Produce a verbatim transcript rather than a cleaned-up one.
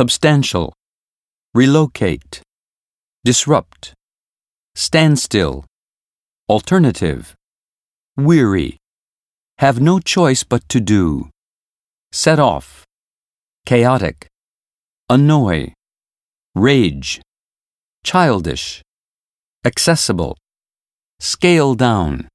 substantial, relocate, disrupt, standstill, alternative, weary, have no choice but to do, set off, chaotic, annoy, rage, childish, accessible, scale down.